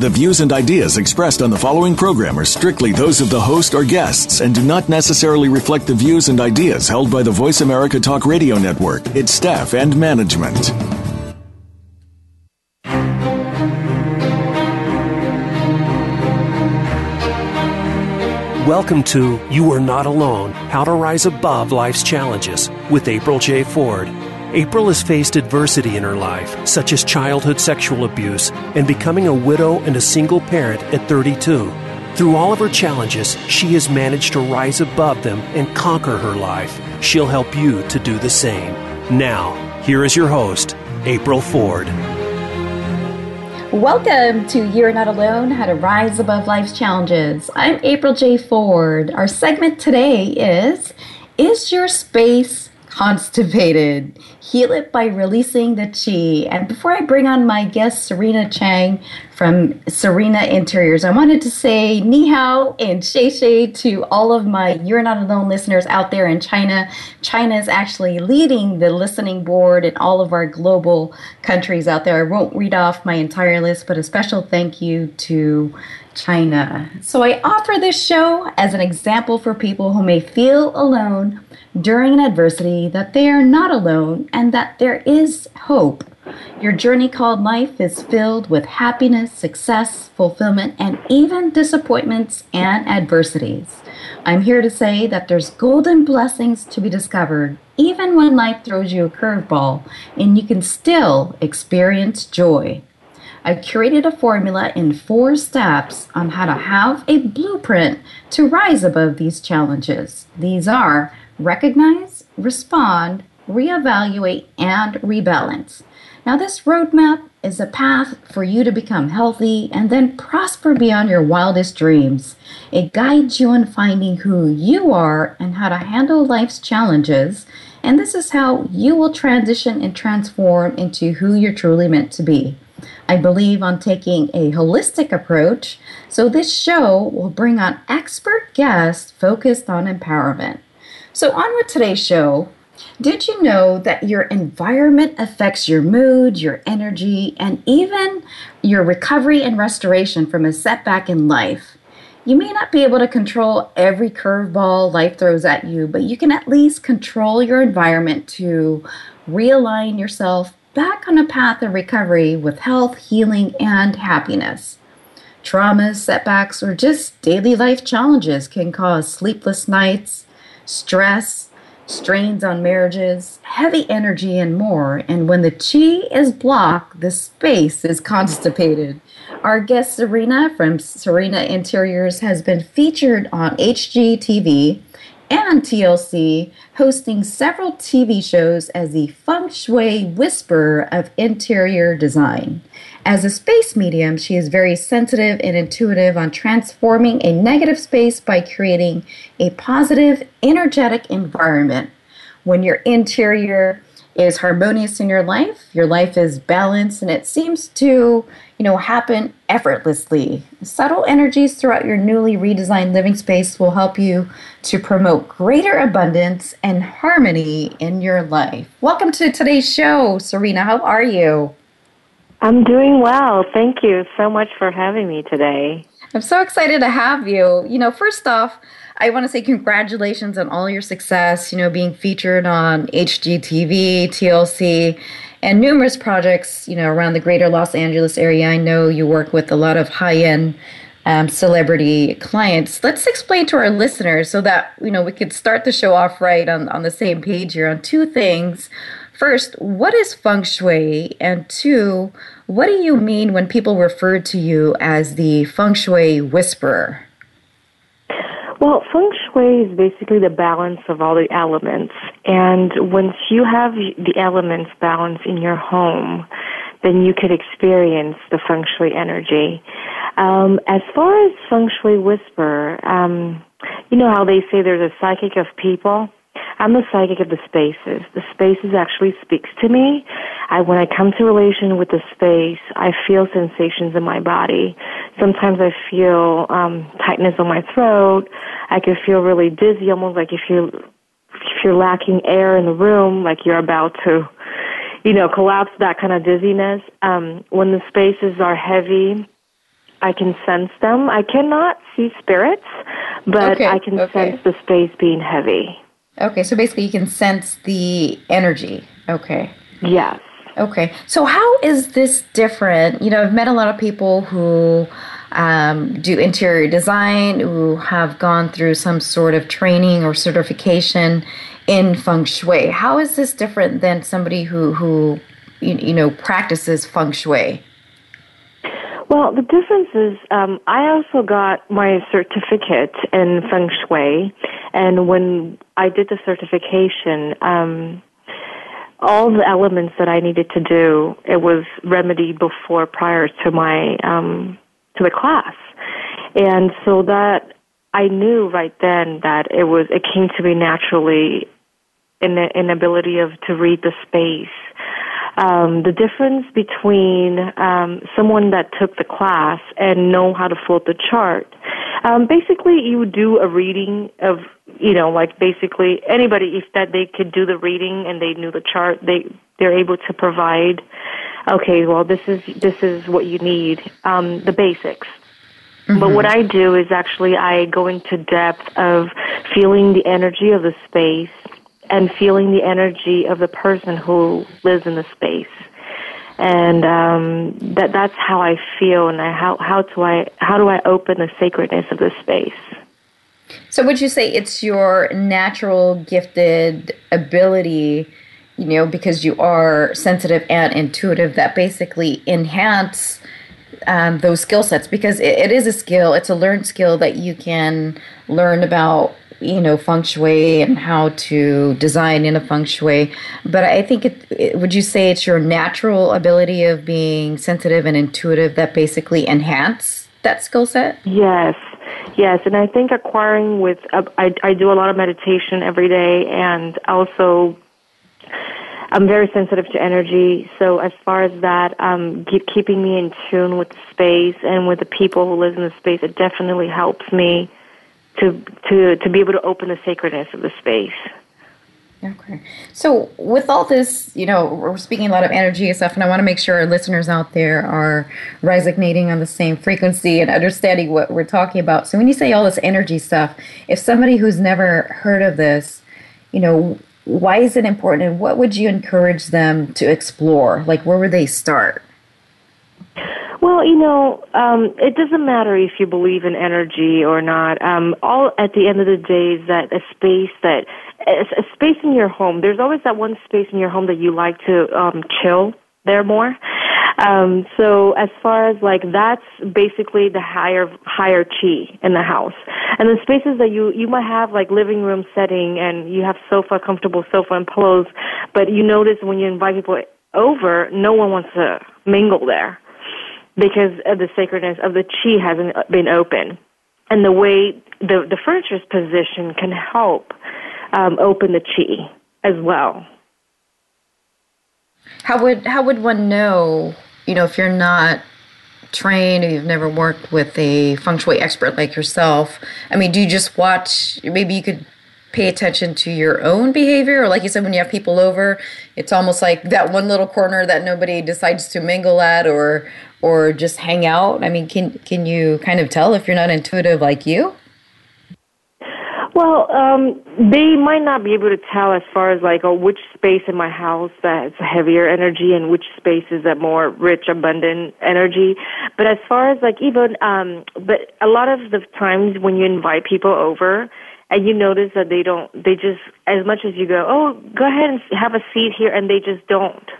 The views and ideas expressed on the following program are strictly those of the host or guests and do not necessarily reflect the views and ideas held by the Voice America Talk Radio Network, its staff, and management. Welcome to You Are Not Alone, How to Rise Above Life's Challenges with April J. Ford. April has faced adversity in her life, such as childhood sexual abuse and becoming a widow and a single parent at 32. Through all of her challenges, she has managed to rise above them and conquer her life. She'll help you to do the same. Now, here is your host, April Ford. Welcome to You're Not Alone, How to Rise Above Life's Challenges. I'm April J. Ford. Our segment today is your space constipated? Heal it by releasing the chi. And before I bring on my guest, Serena Chang from Serena Interiors, I wanted to say ni hao and shay shay to all of my You're Not Alone listeners out there in China. China is actually leading the listening board in all of our global countries out there. I won't read off my entire list, but a special thank you to China. So I offer this show as an example for people who may feel alone during an adversity, that they are not alone and that there is hope. Your journey called life is filled with happiness, success, fulfillment, and even disappointments and adversities. I'm here to say that there's golden blessings to be discovered, even when life throws you a curveball, and you can still experience joy. I created a formula in 4 steps on how to have a blueprint to rise above these challenges. These are recognize, respond, reevaluate, and rebalance. Now, this roadmap is a path for you to become healthy and then prosper beyond your wildest dreams. It guides you in finding who you are and how to handle life's challenges. And this is how you will transition and transform into who you're truly meant to be. I believe on taking a holistic approach, so this show will bring on expert guests focused on empowerment. So on with today's show. Did you know that your environment affects your mood, your energy, and even your recovery and restoration from a setback in life? You may not be able to control every curveball life throws at you, but you can at least control your environment to realign yourself back on a path of recovery with health, healing, and happiness. Traumas, setbacks, or just daily life challenges can cause sleepless nights, stress, strains on marriages, heavy energy, and more. And when the chi is blocked, the space is constipated. Our guest Serena from Serena Interiors has been featured on HGTV and TLC, hosting several TV shows as the feng shui whisperer of interior design. As a space medium, she is very sensitive and intuitive on transforming a negative space by creating a positive, energetic environment. When your interior is harmonious in your life is balanced, and it seems to, happen effortlessly. Subtle energies throughout your newly redesigned living space will help you to promote greater abundance and harmony in your life. Welcome to today's show, Serena. How are you? I'm doing well. Thank you so much for having me today. I'm so excited to have you. First off, I want to say congratulations on all your success, being featured on HGTV, TLC, and numerous projects, around the greater Los Angeles area. I know you work with a lot of high-end celebrity clients. Let's explain to our listeners so that, we could start the show off right on the same page here on 2 things. First, what is feng shui? And 2, what do you mean when people refer to you as the feng shui whisperer? Well, feng shui is basically the balance of all the elements. And once you have the elements balanced in your home, then you could experience the feng shui energy. As far as feng shui whisperer, how they say there's a psychic of people? I'm the psychic of the spaces. The spaces actually speaks to me. When I come to relation with the space, I feel sensations in my body. Sometimes I feel tightness on my throat. I can feel really dizzy, almost like if you're lacking air in the room, like you're about to, collapse, that kind of dizziness. When the spaces are heavy, I can sense them. I cannot see spirits, but I can sense the space being heavy. Okay, so basically you can sense the energy. Okay. Yes. Okay, so how is this different? I've met a lot of people who do interior design, who have gone through some sort of training or certification in feng shui. How is this different than somebody who practices feng shui? Well, the difference is I also got my certificate in feng shui, and when I did the certification, all the elements that I needed to do, it was remedied prior to my to the class, and so that I knew right then that it came to me naturally in the inability to read the space. The difference between someone that took the class and know how to float the chart, basically you would do a reading of, basically anybody, if that they could do the reading and they knew the chart, they're able to provide, this is what you need, the basics. Mm-hmm. But what I do is actually I go into depth of feeling the energy of the space and feeling the energy of the person who lives in the space. And that's how I feel, and how do I open the sacredness of the space. So would you say it's your natural gifted ability, because you are sensitive and intuitive, that basically enhance those skill sets? Because it is a skill, it's a learned skill that you can learn about, feng shui and how to design in a feng shui. But I think would you say it's your natural ability of being sensitive and intuitive that basically enhance that skill set? Yes. Yes. And I think acquiring I do a lot of meditation every day, and also I'm very sensitive to energy. So as far as that, keeping me in tune with the space and with the people who live in the space, it definitely helps me to be able to open the sacredness of the space. Okay. So with all this, we're speaking a lot of energy and stuff, and I want to make sure our listeners out there are resonating on the same frequency and understanding what we're talking about. So when you say all this energy stuff, if somebody who's never heard of this, why is it important, and what would you encourage them to explore? Like, where would they start? Well, it doesn't matter if you believe in energy or not. All at the end of the day is that a space in your home. There's always that one space in your home that you like to chill there more. So as far as that's basically the higher chi in the house. And the spaces that you might have, like living room setting, and you have comfortable sofa and pillows, but you notice when you invite people over, no one wants to mingle there, because of the sacredness of the chi hasn't been open. And the way the furniture's position can help open the chi as well. How would one know, if you're not trained or you've never worked with a feng shui expert like yourself? I mean, do you just watch? Maybe you could pay attention to your own behavior, or like you said, when you have people over, it's almost like that one little corner that nobody decides to mingle at or just hang out. I mean, can you kind of tell if you're not intuitive like you? Well, they might not be able to tell as far as which space in my house that's heavier energy and which space is a more rich, abundant energy. But as far as but a lot of the times when you invite people over, and you notice that they just, as much as you go, oh, go ahead and have a seat here, and they just don't.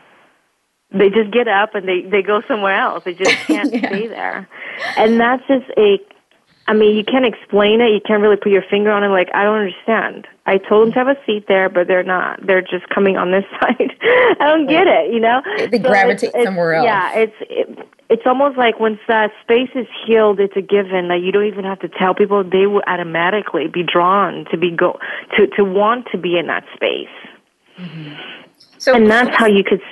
They just get up and they go somewhere else. They just can't stay there. And that's just I mean, you can't explain it. You can't really put your finger on it. Like, I don't understand. I told them to have a seat there, but they're not. They're just coming on this side. I don't get it, you know? They gravitate somewhere else. Yeah, it's almost like once that space is healed, it's a given. Like, you don't even have to tell people. They will automatically be drawn to be to want to be in that space. Mm-hmm. So, and that's how you could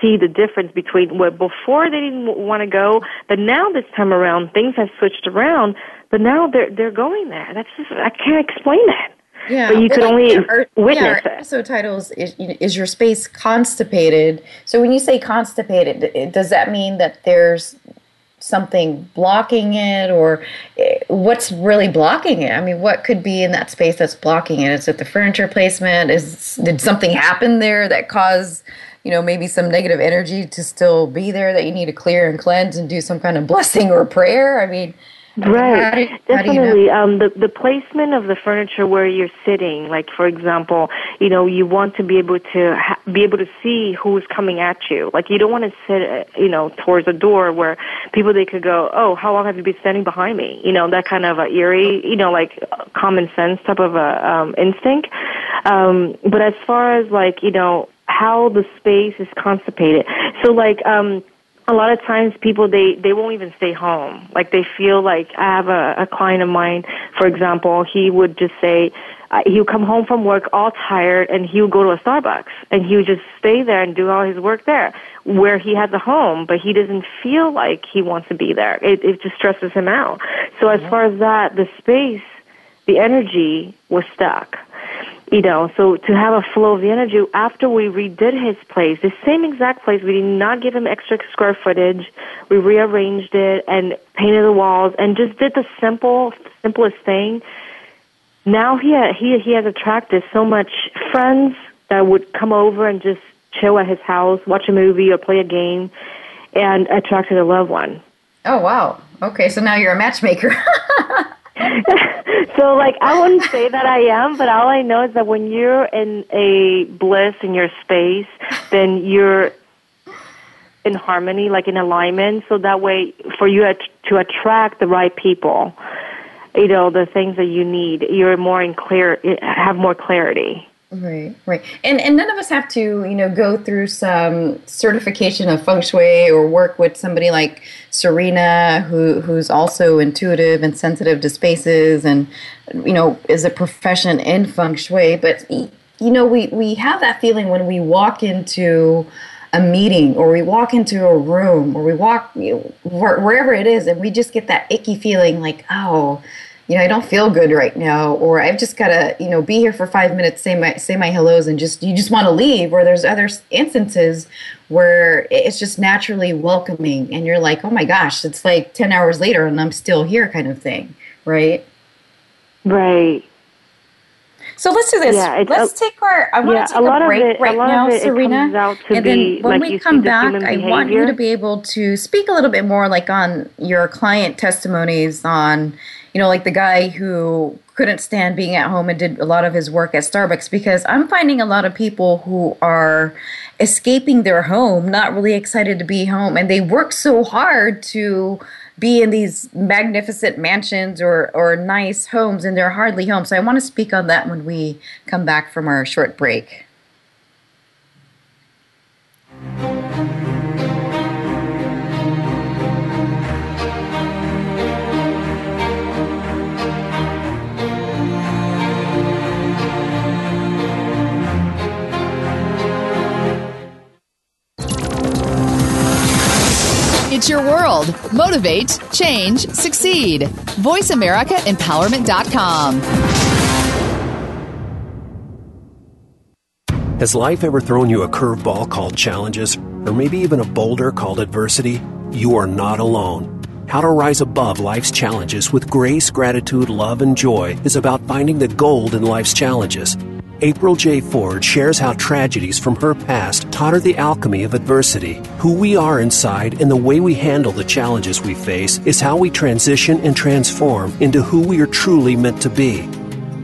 see the difference between what before they didn't want to go, but now this time around things have switched around. But now they're going there. That's just, I can't explain that. Yeah, but you could only witness it. Our episode titles is your space constipated? So when you say constipated, does that mean that there's something blocking it, or what's really blocking it? I mean, what could be in that space that's blocking it? Is it the furniture placement? Did something happen there that caused, you know, maybe some negative energy to still be there that you need to clear and cleanse and do some kind of blessing or prayer? I mean, right. Definitely. You know? The placement of the furniture where you're sitting, like, for example, you know, you want to be able to see who's coming at you. Like, you don't want to sit, you know, towards a door where people, they could go, oh, how long have you been standing behind me? You know, that kind of a eerie, you know, like common sense type of a instinct. But as far as, like, you know, how the space is constipated. So, like, a lot of times people, they won't even stay home. Like, they feel like, I have a client of mine, for example, he would just say, he would come home from work all tired, and he would go to a Starbucks, and he would just stay there and do all his work there, where he has a home, but he doesn't feel like he wants to be there. It just stresses him out. So as far as that, the space, the energy was stuck. You know, so to have a flow of the energy, after we redid his place, the same exact place, we did not give him extra square footage. We rearranged it and painted the walls and just did the simplest thing. Now he has attracted so much friends that would come over and just chill at his house, watch a movie or play a game, and attracted a loved one. Oh, wow. Okay, so now you're a matchmaker. So, like, I wouldn't say that I am, but all I know is that when you're in a bliss in your space, then you're in harmony, like in alignment. So that way, for you to attract the right people, you know, the things that you need, you're more have more clarity. Right, right. And none of us have to, you know, go through some certification of feng shui or work with somebody like Serena, who's also intuitive and sensitive to spaces and, you know, is a profession in feng shui. But, you know, we have that feeling when we walk into a meeting, or we walk into a room, or we walk, you know, wherever it is, and we just get that icky feeling like, oh, you know, I don't feel good right now, or I've just got to, you know, be here for 5 minutes, say my hellos, and you just want to leave. Or there's other instances where it's just naturally welcoming, and you're like, oh my gosh, it's like 10 hours later and I'm still here, kind of thing, right? Right. So let's do this. Yeah, let's take our. I want to take a break right now, Serena. And then when we come back, I want you to be able to speak a little bit more, like, on your client testimonies on, you know, like the guy who couldn't stand being at home and did a lot of his work at Starbucks, because I'm finding a lot of people who are escaping their home, not really excited to be home, and they work so hard to be in these magnificent mansions or nice homes, and they're hardly home. So I want to speak on that when we come back from our short break. It's your world. Motivate, change, succeed. VoiceAmericaEmpowerment.com. Has life ever thrown you a curveball called challenges, or maybe even a boulder called adversity? You are not alone. How to rise above life's challenges with grace, gratitude, love, and joy is about finding the gold in life's challenges. April J. Ford shares how tragedies from her past taught her the alchemy of adversity. Who we are inside and the way we handle the challenges we face is how we transition and transform into who we are truly meant to be.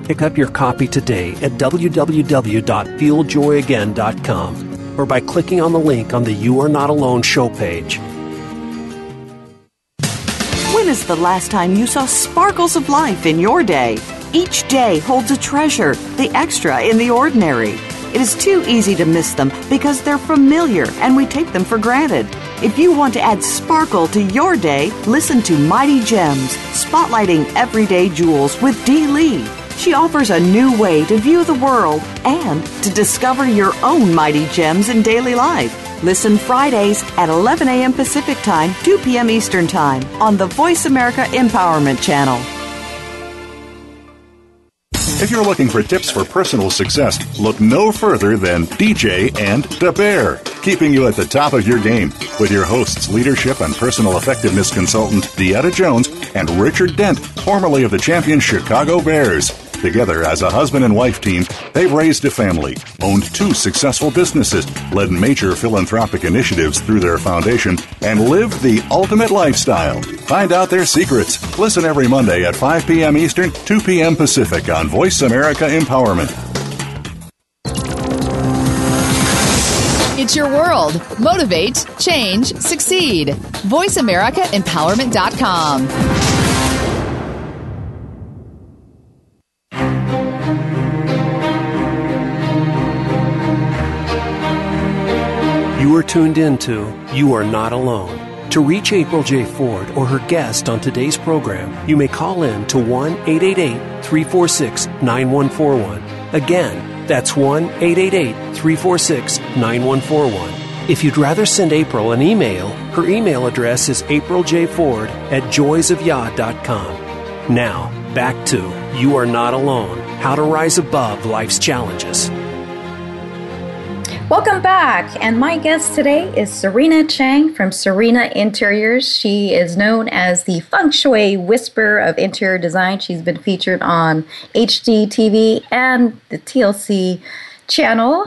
Pick up your copy today at www.feeljoyagain.com or by clicking on the link on the You Are Not Alone show page. is the last time you saw sparkles of life in your day? Each day holds a treasure, the extra in the ordinary. It is too easy to miss them because they're familiar and we take them for granted. If you want to add sparkle to your day, listen to Mighty Gems, spotlighting everyday jewels with Dee Lee. She offers a new way to view the world and to discover your own Mighty Gems in daily life. Listen Fridays at 11 a.m. Pacific Time, 2 p.m. Eastern Time on the Voice America Empowerment Channel. If you're looking for tips for personal success, look no further than DJ and the Bear, keeping you at the top of your game with your hosts, leadership and personal effectiveness consultant Deetta Jones and Richard Dent, formerly of the champion Chicago Bears. Together as a husband and wife team, they've raised a family, owned 2 successful businesses, led major philanthropic initiatives through their foundation, and lived the ultimate lifestyle. Find out their secrets. Listen every Monday at 5 p.m. Eastern, 2 p.m. Pacific on Voice America Empowerment. It's your world. Motivate, change, succeed. VoiceAmericaEmpowerment.com. You are tuned into You Are Not Alone. To reach April J. Ford or her guest on today's program, you may call in to 1-888-346-9141. Again, that's 1-888-346-9141. If you'd rather send April an email, her email address is apriljford@joysofya.com. Now, back to You Are Not Alone, How to Rise Above Life's Challenges. Welcome back, and my guest today is Serena Chang from Serena Interiors. She is known as the feng shui whisperer of interior design. She's been featured on HGTV and the TLC channel.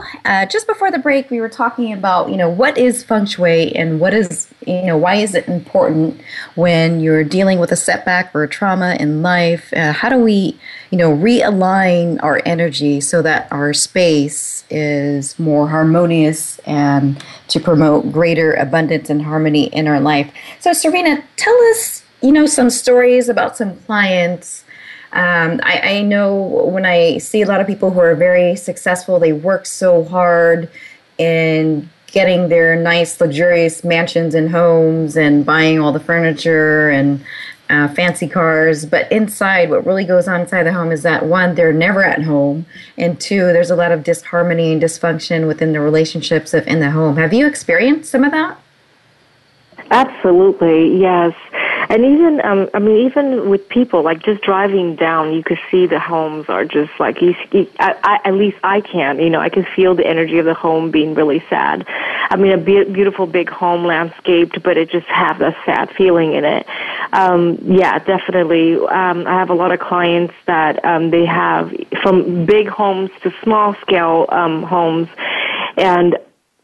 Just before the break, we were talking about, what is feng shui and what is, why is it important when you're dealing with a setback or a trauma in life? How do we realign our energy so that our space is more harmonious and to promote greater abundance and harmony in our life. So, Serena, tell us, some stories about some clients. I know when I see a lot of people who are very successful, they work so hard in getting their nice, luxurious mansions and homes and buying all the furniture and fancy cars, but inside, what really goes on inside the home is that, one, they're never at home, and two, there's a lot of disharmony and dysfunction within the relationships in the home. Have you experienced some of that? Absolutely, yes. And even, even with people, like just driving down, you could see the homes are just like, at least I can, I can feel the energy of the home being really sad. I mean, a beautiful big home landscaped, but it just has a sad feeling in it. Yeah, definitely. I have a lot of clients that they have from big homes to small scale homes, and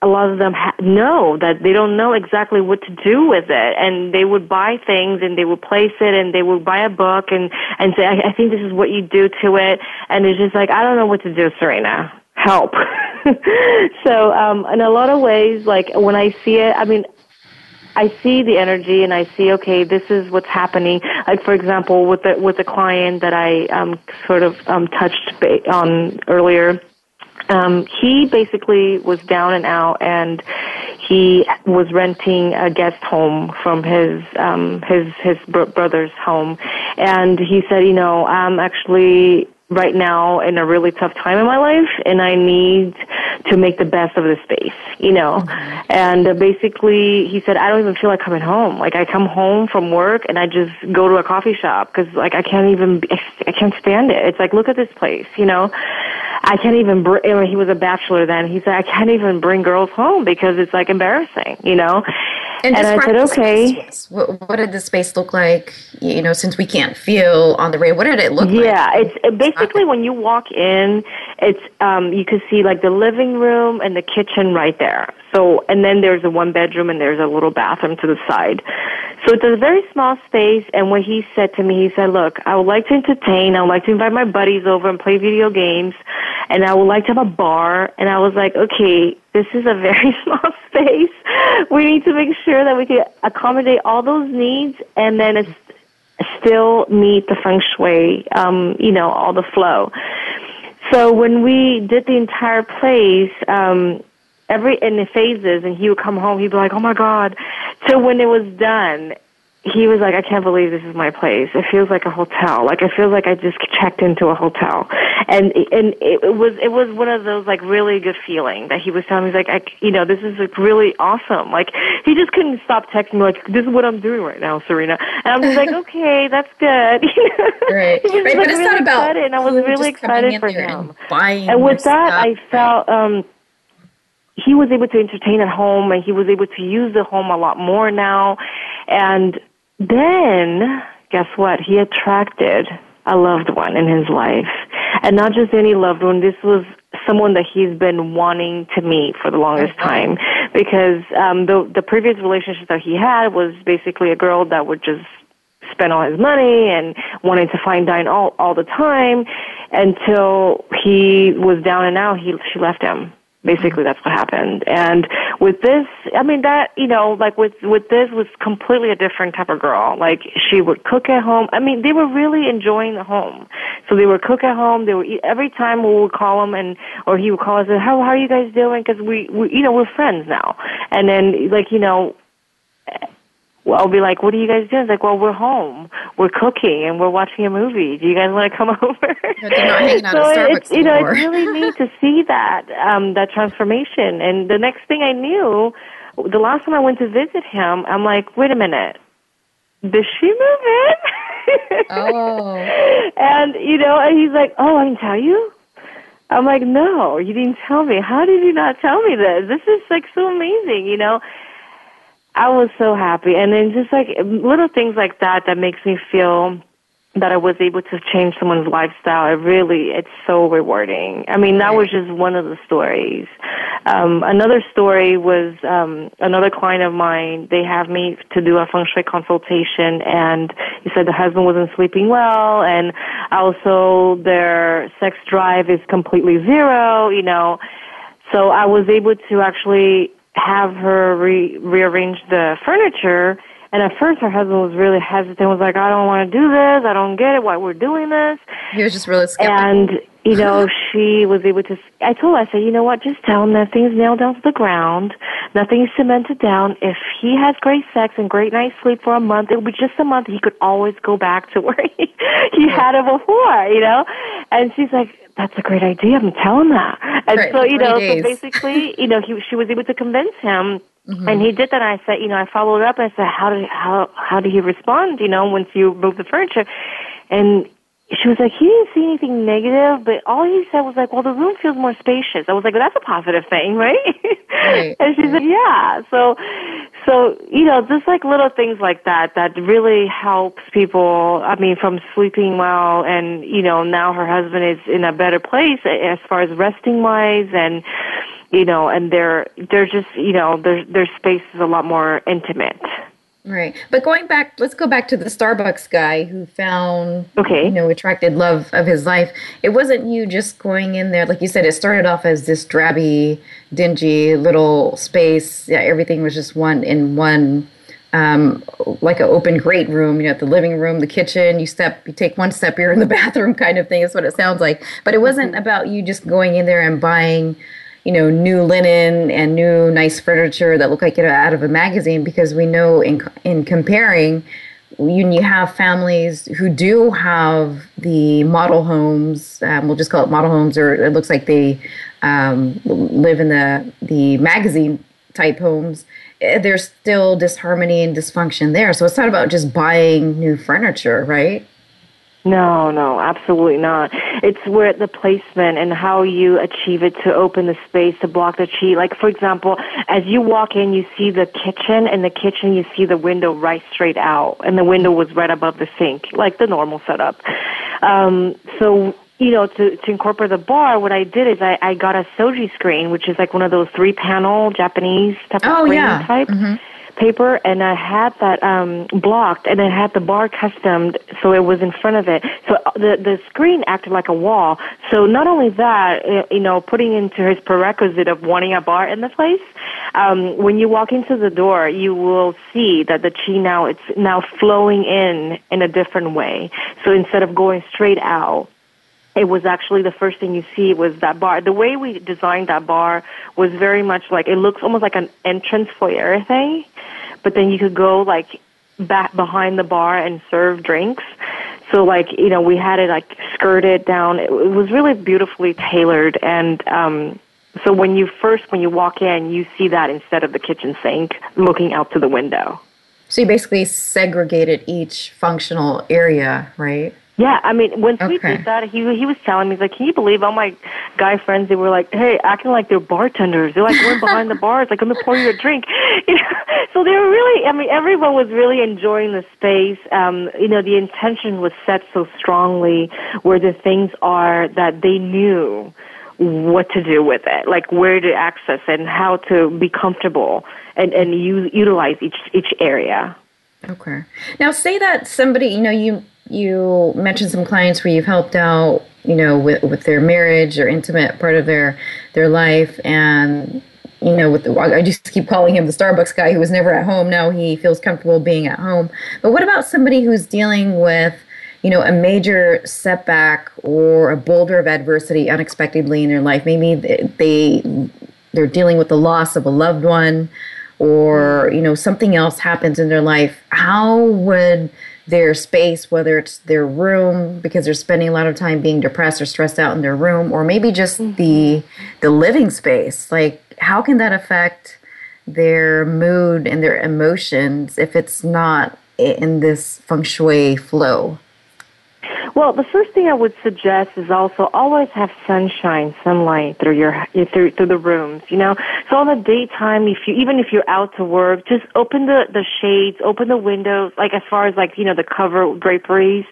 a lot of them know that they don't know exactly what to do with it, and they would buy things and they would place it and they would buy a book and say, I think this is what you do to it, and it's just like, I don't know what to do, Serena. Help. So in a lot of ways, like when I see it, I see the energy and I see, okay, this is what's happening. Like, for example, with the client that I touched on earlier, he basically was down and out, and he was renting a guest home from his brother's home, and he said, I'm actually right now in a really tough time in my life, and I need to make the best of the space, And basically, he said, I don't even feel like coming home. Like, I come home from work and I just go to a coffee shop because, like, I can't stand it. It's like, look at this place, I can't even he was a bachelor then. He said, I can't even bring girls home because it's, like, embarrassing, And I said, okay. What did the space look like, since we can't feel on the radio? What did it look like? Yeah, it's basically when you walk in, it's you can see, like, the living room and the kitchen right there. So, and then there's a one bedroom and there's a little bathroom to the side. So it's a very small space, and what he said to me, he said, look, I would like to entertain, I would like to invite my buddies over and play video games, and I would like to have a bar. And I was like, okay, this is a very small space. We need to make sure that we can accommodate all those needs, and then it's still meet the feng shui, all the flow. So when we did the entire place, in the phases, and he would come home, he'd be like, oh my God. So when it was done, he was like, I can't believe this is my place. It feels like a hotel. Like, it feels like I just checked into a hotel. And it was one of those, like, really good feeling that he was telling me. He's like, this is, like, really awesome. Like, he just couldn't stop texting me, like, this is what I'm doing right now, Serena. And I'm just like, okay, that's good. Right. He was, right, like, but it's really not about excited, and I was really excited for him. And with that, I felt... he was able to entertain at home, and he was able to use the home a lot more now. And then, guess what? He attracted a loved one in his life. And not just any loved one. This was someone that he's been wanting to meet for the longest time. Because the previous relationship that he had was basically a girl that would just spend all his money and wanted to fine dine all the time, until he was down and out. She left him. Basically, that's what happened. And with this, I mean, that, like with this was completely a different type of girl. Like, she would cook at home. I mean, they were really enjoying the home. So they would cook at home. They would eat. Every time we would call him, or he would call us and, how are you guys doing? Because we we're friends now. And then, like, I'll be like, what are you guys doing? It's like, well, we're home. We're cooking, and we're watching a movie. Do you guys want to come over? They're not hanging out at Starbucks anymore. It's really neat to see that transformation. And the next thing I knew, the last time I went to visit him, I'm like, wait a minute. Did she move in? Oh. And, and he's like, oh, I didn't tell you? I'm like, no, you didn't tell me. How did you not tell me this? This is, like, so amazing, I was so happy. And then just, like, little things like that makes me feel that I was able to change someone's lifestyle. It's so rewarding. I mean, that was just one of the stories. Another story was another client of mine. They have me to do a feng shui consultation, and he said the husband wasn't sleeping well, and also their sex drive is completely zero, So I was able to actually have her rearrange the furniture. And at first her husband was really hesitant, was like, I don't want to do this. I don't get it, why we're doing this. He was just really skeptical. And, she was able to, I told her, I said, you know what, just tell him nothing's nailed down to the ground. Nothing's cemented down. If he has great sex and great night's sleep for a month, it would be just a month. He could always go back to where he had it before, And she's like, that's a great idea. I'm telling that. And right, so, so basically, she was able to convince him, mm-hmm. and he did that. And I said, I followed up and I said, how did he respond, once you move the furniture? And she was like, he didn't see anything negative, but all he said was like, well, the room feels more spacious. I was like, well, that's a positive thing, right? Right. And she said, yeah. So, just like little things like that really helps people, I mean, from sleeping well and, now her husband is in a better place as far as resting-wise and, and they're just, their space is a lot more intimate. Right. But let's go back to the Starbucks guy who found, attracted love of his life. It wasn't you just going in there. Like you said, it started off as this drabby, dingy little space. Yeah, everything was just like an open great room, the living room, the kitchen, you take one step, you're in the bathroom kind of thing. That's what it sounds like. But it wasn't about you just going in there and buying new linen and new nice furniture that look like it out of a magazine, because we know in comparing, you have families who do have the model homes, we'll just call it model homes, or it looks like they live in the magazine type homes. There's still disharmony and dysfunction there. So it's not about just buying new furniture, right? No, absolutely not. It's where the placement and how you achieve it to open the space, to block the chi. Like, for example, as you walk in, you see the kitchen. In the kitchen, you see the window right straight out. And the window was right above the sink, like the normal setup. So... to incorporate the bar, what I did is I got a shoji screen, which is like one of those 3-panel Japanese type of paper, and I had that blocked, and I had the bar customed so it was in front of it. So the screen acted like a wall. So not only that, putting into his prerequisite of wanting a bar in the place, When you walk into the door, you will see that the chi now, it's now flowing in a different way. So instead of going straight out, it was actually the first thing you see was that bar. The way we designed that bar was very much like, it looks almost like an entrance foyer thing, but then you could go like back behind the bar and serve drinks. So like, you know, we had it like skirted down. It was really beautifully tailored. And so when you walk in, you see that instead of the kitchen sink looking out to the window. So you basically segregated each functional area, right? Yeah, I mean, once we did that, he was telling me, he's like, can you believe all my guy friends, they were like, hey, acting like they're bartenders. They're like going behind the bars, like, I'm going to pour you a drink. You know? So they were really, I mean, everyone was really enjoying the space. You know, the intention was set so strongly where the things are that they knew what to do with it, like where to access and how to be comfortable and utilize each area. Okay. Now, say that somebody, you know, you mentioned some clients where you've helped out, you know, with their marriage or intimate part of their life. And, you know, I just keep calling him the Starbucks guy who was never at home. Now he feels comfortable being at home. But what about somebody who's dealing with, you know, a major setback or a boulder of adversity unexpectedly in their life? Maybe they're dealing with the loss of a loved one, or, you know, something else happens in their life. How would their space, whether it's their room, because they're spending a lot of time being depressed or stressed out in their room, or maybe just the living space. Like, how can that affect their mood and their emotions if it's not in this feng shui flow? Well, the first thing I would suggest is also always have sunlight through through the rooms, you know. So on the daytime, even if you're out to work, just open the shades, open the windows, like as far as like, you know, the cover draperies,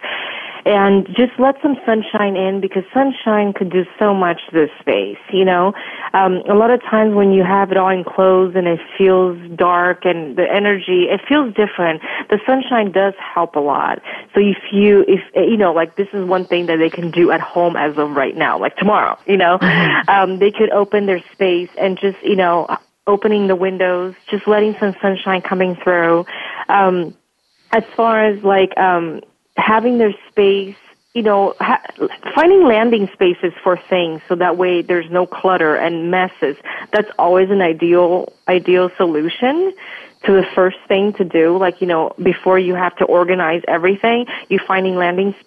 and just let some sunshine in, because sunshine could do so much to this space, you know. A lot of times when you have it all enclosed and it feels dark and the energy, it feels different. The sunshine does help a lot. So if you know, like this is one thing that they can do at home as of right now, like tomorrow, you know, they could open their space and just, you know, opening the windows, just letting some sunshine coming through. As far as like, having their space, you know, finding landing spaces for things so that way there's no clutter and messes. That's always an ideal solution to the first thing to do. Like, you know, before you have to organize everything, you're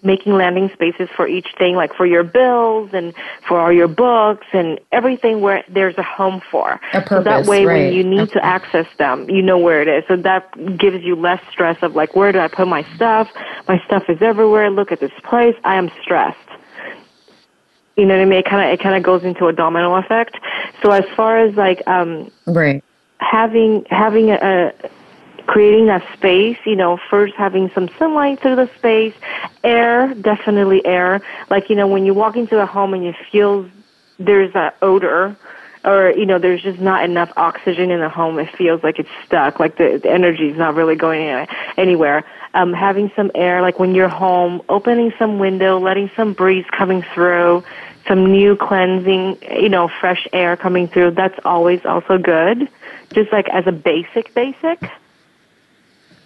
making landing spaces for each thing, like for your bills and for all your books and everything where there's a home for. A purpose, so that way right. When you need to access them, you know where it is. So that gives you less stress of like, where do I put my stuff? My stuff is everywhere. Look at this place. I am stressed. You know what I mean? It kind of goes into a domino effect. So as far as like, right. Creating that space, you know, first having some sunlight through the space, air, definitely air. Like, you know, when you walk into a home and you feel there's an odor, or, you know, there's just not enough oxygen in the home, it feels like it's stuck, like the energy is not really going anywhere. Having some air, like when you're home, opening some window, letting some breeze coming through, some new cleansing, you know, fresh air coming through, that's always also good. Just like as a basic.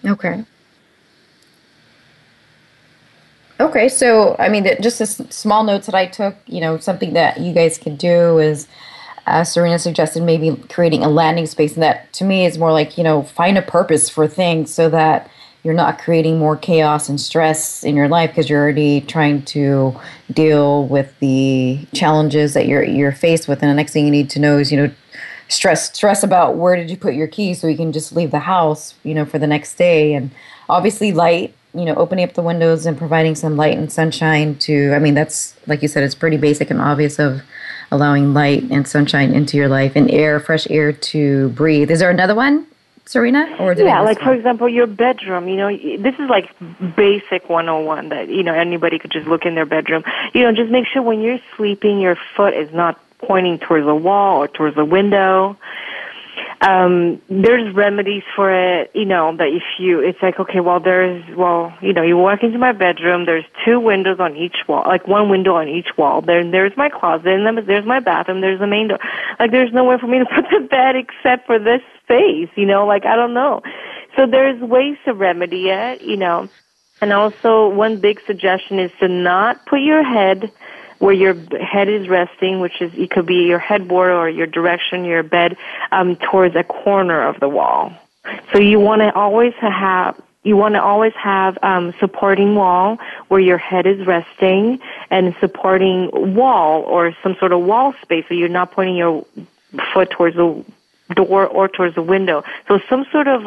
Okay, so, I mean, just the small notes that I took, you know, something that you guys could do is, Serena suggested maybe creating a landing space, and that to me is more like, you know, find a purpose for things so that you're not creating more chaos and stress in your life, because you're already trying to deal with the challenges that you're faced with. And the next thing you need to know is, you know, stress about where did you put your keys so you can just leave the house, you know, for the next day. And obviously light, you know, opening up the windows and providing some light and sunshine to, I mean, that's, like you said, it's pretty basic and obvious of allowing light and sunshine into your life, and air, fresh air to breathe. Is there another one, Serena? Or yeah, like for example, your bedroom, you know, this is like basic 101 that, you know, anybody could just look in their bedroom. You know, just make sure when you're sleeping, your foot is not pointing towards a wall or towards a window. There's remedies for it, you know, that if you, it's like, okay, well, you walk into my bedroom, there's two windows on each wall, like one window on each wall. There's my closet, and then there's my bathroom, there's the main door. Like, there's nowhere for me to put the bed except for this space, you know, like, I don't know. So there's ways to remedy it, you know. And also, one big suggestion is to not put your head where your head is resting, which is, it could be your headboard or your direction, your bed, towards a corner of the wall. So you want to always have, supporting wall where your head is resting, and supporting wall or some sort of wall space where you're not pointing your foot towards the door or towards the window. So some sort of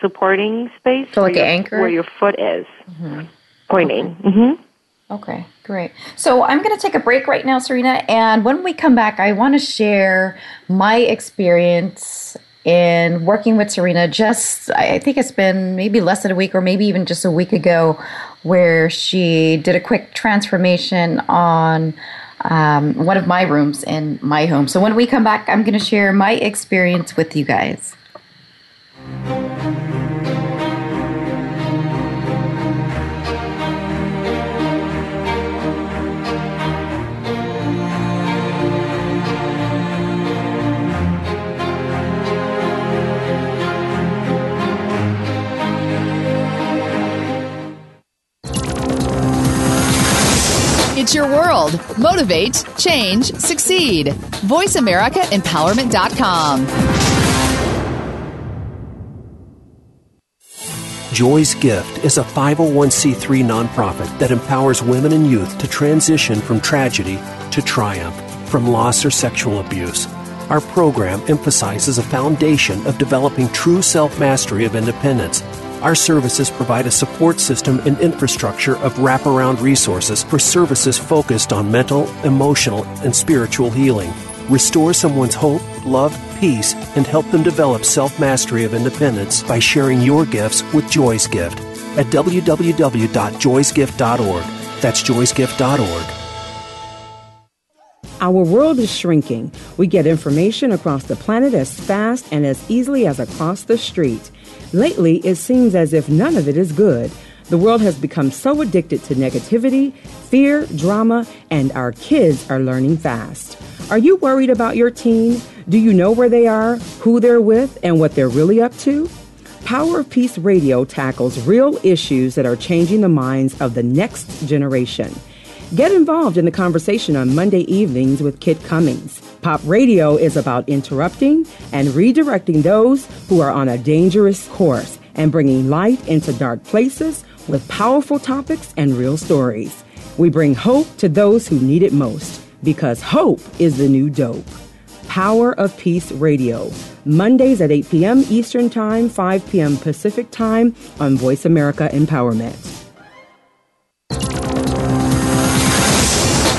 supporting space. So like an anchor? Where your foot is pointing. Okay. Mm-hmm. Okay, great. So I'm going to take a break right now, Serena. And when we come back, I want to share my experience in working with Serena. I think it's been maybe less than a week or maybe even just a week ago, where she did a quick transformation on one of my rooms in my home. So when we come back, I'm going to share my experience with you guys. It's your world. Motivate, change, succeed. VoiceAmericaEmpowerment.com. Joy's Gift is a 501c3 nonprofit that empowers women and youth to transition from tragedy to triumph, from loss or sexual abuse. Our program emphasizes a foundation of developing true self-mastery of independence. Our services provide a support system and infrastructure of wraparound resources for services focused on mental, emotional, and spiritual healing. Restore someone's hope, love, peace, and help them develop self-mastery of independence by sharing your gifts with Joy's Gift at www.joysgift.org. That's joysgift.org. Our world is shrinking. We get information across the planet as fast and as easily as across the street. Lately, it seems as if none of it is good. The world has become so addicted to negativity, fear, drama, and our kids are learning fast. Are you worried about your teen? Do you know where they are, who they're with, and what they're really up to? Power of Peace Radio tackles real issues that are changing the minds of the next generation. Get involved in the conversation on Monday evenings with Kit Cummings. Pop radio is about interrupting and redirecting those who are on a dangerous course and bringing light into dark places with powerful topics and real stories. We bring hope to those who need it most, because hope is the new dope. Power of Peace Radio, Mondays at 8 p.m. Eastern Time, 5 p.m. Pacific Time on Voice America Empowerment.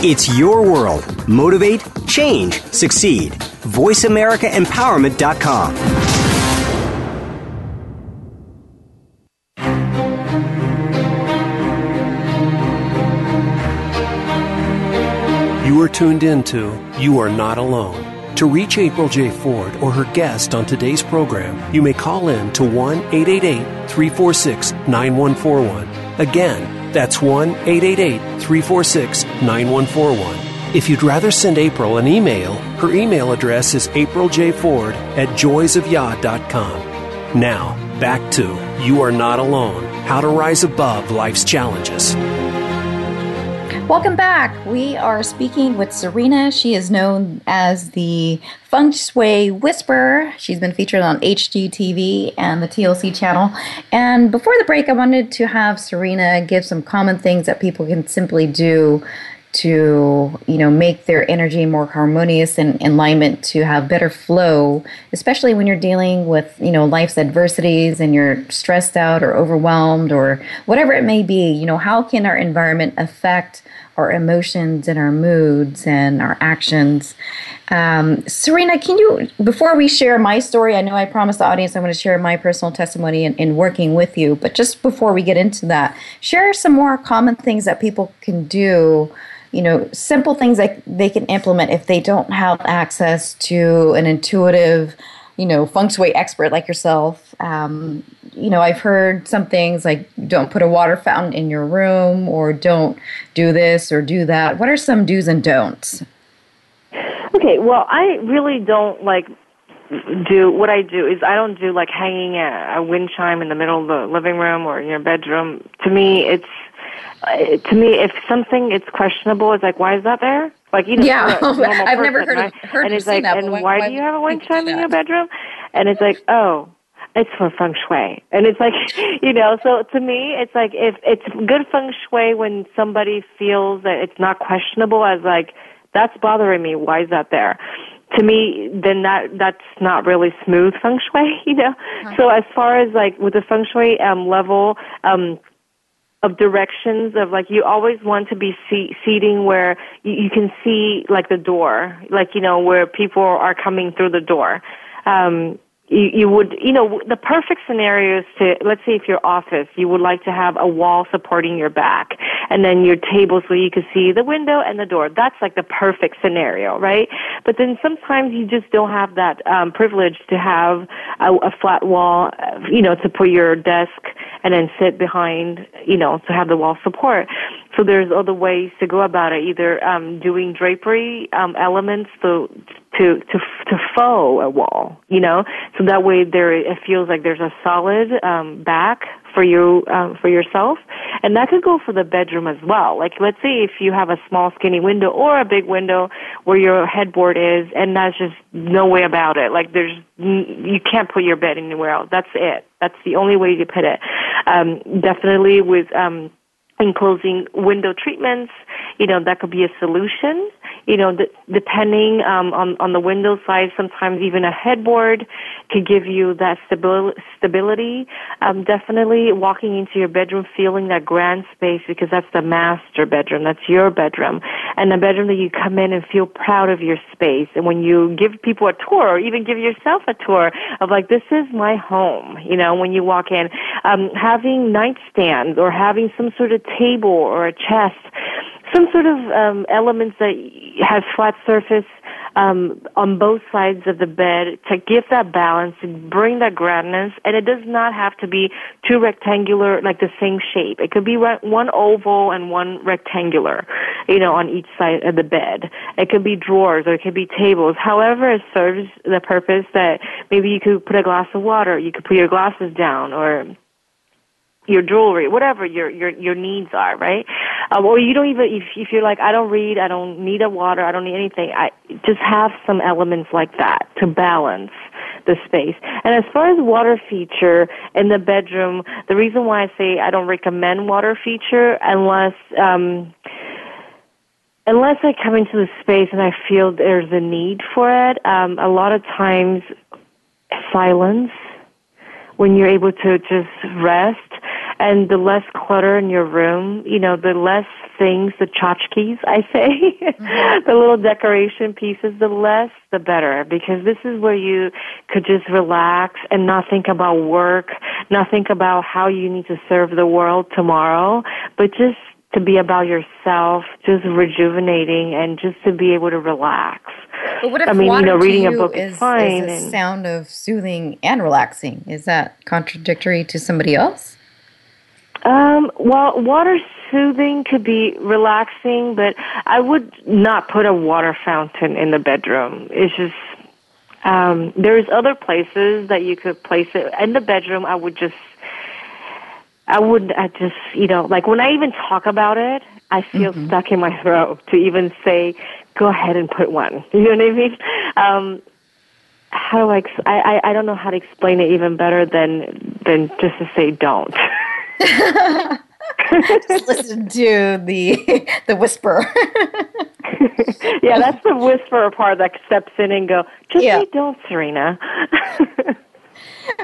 It's your world. Motivate, change, succeed. VoiceAmericaEmpowerment.com. You are tuned into You Are Not Alone. To reach April J. Ford or her guest on today's program, you may call in to 1-888-346-9141. Again, that's 1-888-346-9141. If you'd rather send April an email, her email address is apriljford@joysofya.com. Now, back to You Are Not Alone, How to Rise Above Life's Challenges. Welcome back. We are speaking with Serena. She is known as the Feng Shui Whisperer. She's been featured on HGTV and the TLC channel. And before the break, I wanted to have Serena give some common things that people can simply do to, you know, make their energy more harmonious and in alignment, to have better flow, especially when you're dealing with, you know, life's adversities and you're stressed out or overwhelmed or whatever it may be. You know, how can our environment affect our emotions and our moods and our actions? Serena, can you, before we share my story, I know I promised the audience I'm going to share my personal testimony in working with you, but just before we get into that, share some more common things that people can do, you know, simple things that they can implement if they don't have access to an intuitive you know, feng shui expert like yourself, you know, I've heard some things like don't put a water fountain in your room or don't do this or do that. What are some do's and don'ts? Okay, well, I really don't like do, what I do is I don't do like hanging a wind chime in the middle of the living room or in your bedroom. To me, it's, to me, if something it's questionable, it's like, why is that there? Like, you know, yeah, I've never heard of and it's like, that, and why do you have a wind chime in your bedroom? And it's like, oh, it's for feng shui. And it's like, you know, so to me, it's like, if it's good feng shui when somebody feels that it's not questionable as like, that's bothering me, why is that there? To me, then that's not really smooth feng shui, you know? Right. So as far as like with the feng shui level, of directions of like you always want to be seating where you can see like the door, like, you know, where people are coming through the door. You would, you know, the perfect scenario is to, let's say if your office, you would like to have a wall supporting your back and then your table so you can see the window and the door. That's like the perfect scenario, right? But then sometimes you just don't have that privilege to have a flat wall, you know, to put your desk and then sit behind, you know, to have the wall support. So there's other ways to go about it, either doing drapery elements to faux a wall, you know, so that way there it feels like there's a solid back for you for yourself, and that could go for the bedroom as well. Like let's say if you have a small skinny window or a big window where your headboard is, and that's just no way about it. Like there's you can't put your bed anywhere else. That's it. That's the only way to put it. Definitely with enclosing window treatments, you know, that could be a solution, you know, depending on the window size. Sometimes even a headboard could give you that stability. Definitely walking into your bedroom, feeling that grand space, because that's the master bedroom, that's your bedroom, and the bedroom that you come in and feel proud of your space. And when you give people a tour or even give yourself a tour of like, this is my home, you know, when you walk in, having nightstands or having some sort of table or a chest, some sort of elements that has flat surface on both sides of the bed to give that balance and bring that grandness. And it does not have to be too rectangular, like the same shape. It could be one oval and one rectangular, you know, on each side of the bed. It could be drawers or it could be tables. However, it serves the purpose that maybe you could put a glass of water, you could put your glasses down, or your jewelry, whatever your needs are, right? Or you don't even, if you're like, I don't read, I don't need a water, I don't need anything, I just have some elements like that to balance the space. And as far as water feature in the bedroom, the reason why I say I don't recommend water feature unless I come into the space and I feel there's a need for it, a lot of times silence, when you're able to just rest, and the less clutter in your room, you know, the less things, the tchotchkes, I say, the little decoration pieces, the less, the better, because this is where you could just relax and not think about work, not think about how you need to serve the world tomorrow, but just to be about yourself, just rejuvenating, and just to be able to relax. But what if reading a book is fine. Is a sound of soothing and relaxing? Is that contradictory to somebody else? Well, water soothing could be relaxing, but I would not put a water fountain in the bedroom. It's just there's other places that you could place it. In the bedroom, I just, you know, like when I even talk about it, I feel stuck in my throat to even say, go ahead and put one. You know what I mean? How do I don't know how to explain it even better than just to say don't. Just listen to the whisper. Yeah, that's the whisperer part that steps in and go, just say don't, Serena.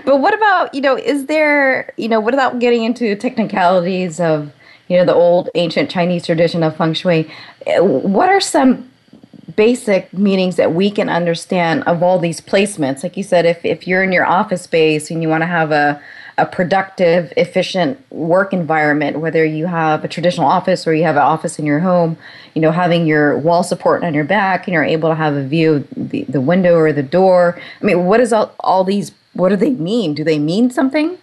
But what about, you know, is there, you know, without getting into technicalities of, you know, the old ancient Chinese tradition of feng shui, what are some basic meanings that we can understand of all these placements? Like you said, if you're in your office space and you want to have a a productive, efficient work environment, whether you have a traditional office or you have an office in your home, you know, having your wall support on your back and you're able to have a view of the window or the door. I mean, what is all these, what do they mean? Do they mean something?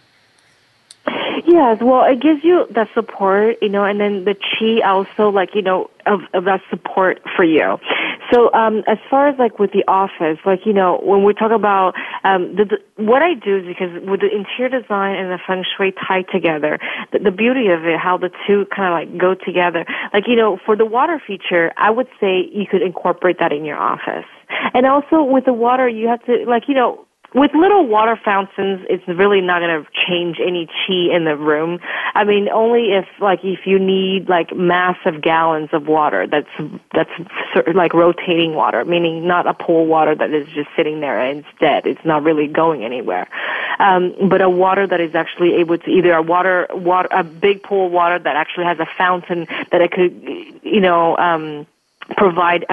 Yes, well, it gives you that support, you know, and then the chi also, like, you know, of that support for you. So as far as, like, with the office, like, you know, when we talk about what I do is because with the interior design and the feng shui tied together, the beauty of it, how the two kind of, like, go together. Like, you know, for the water feature, I would say you could incorporate that in your office. And also with the water, you have to, like, you know, with little water fountains, it's really not going to change any chi in the room. I mean, only if you need, like, massive gallons of water that's sort of like rotating water, meaning not a pool water that is just sitting there and it's dead. It's not really going anywhere. But a water that is actually able to, either a big pool of water that actually has a fountain that it could, you know, provide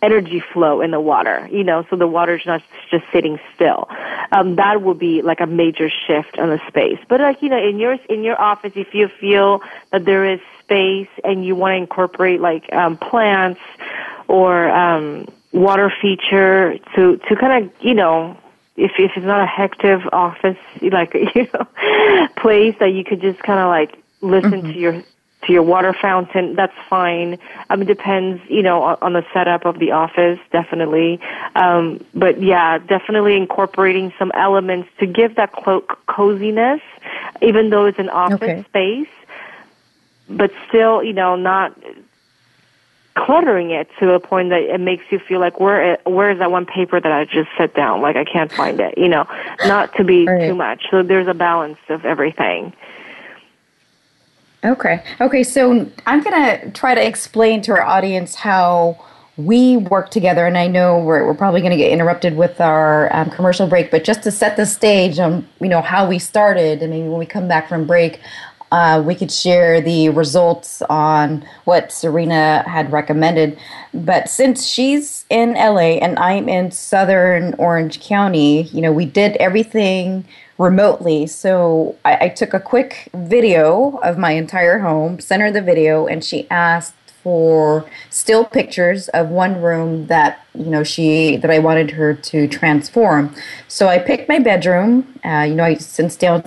energy flow in the water, you know, so the water's not just sitting still. That would be like a major shift on the space. But, like, you know, in your office, if you feel that there is space and you want to incorporate, like, plants or water feature to kind of, you know, if it's not a hectic office, like, you know, place that you could just kind of, like, listen mm-hmm. to your water fountain, that's fine. It depends, you know, on the setup of the office, definitely. But yeah, definitely incorporating some elements to give that coziness, even though it's an office space, but still, you know, not cluttering it to a point that it makes you feel like, where is that one paper that I just set down? Like, I can't find it, you know, not to be too much. So there's a balance of everything. Okay, so I'm going to try to explain to our audience how we work together, and I know we're probably going to get interrupted with our commercial break, but just to set the stage on, you know, how we started, and maybe when we come back from break, we could share the results on what Serena had recommended. But since she's in LA and I'm in Southern Orange County, you know, we did everything remotely. So I took a quick video of my entire home, sent her the video, and she asked for still pictures of one room that, you know, that I wanted her to transform. So I picked my bedroom. You know, since I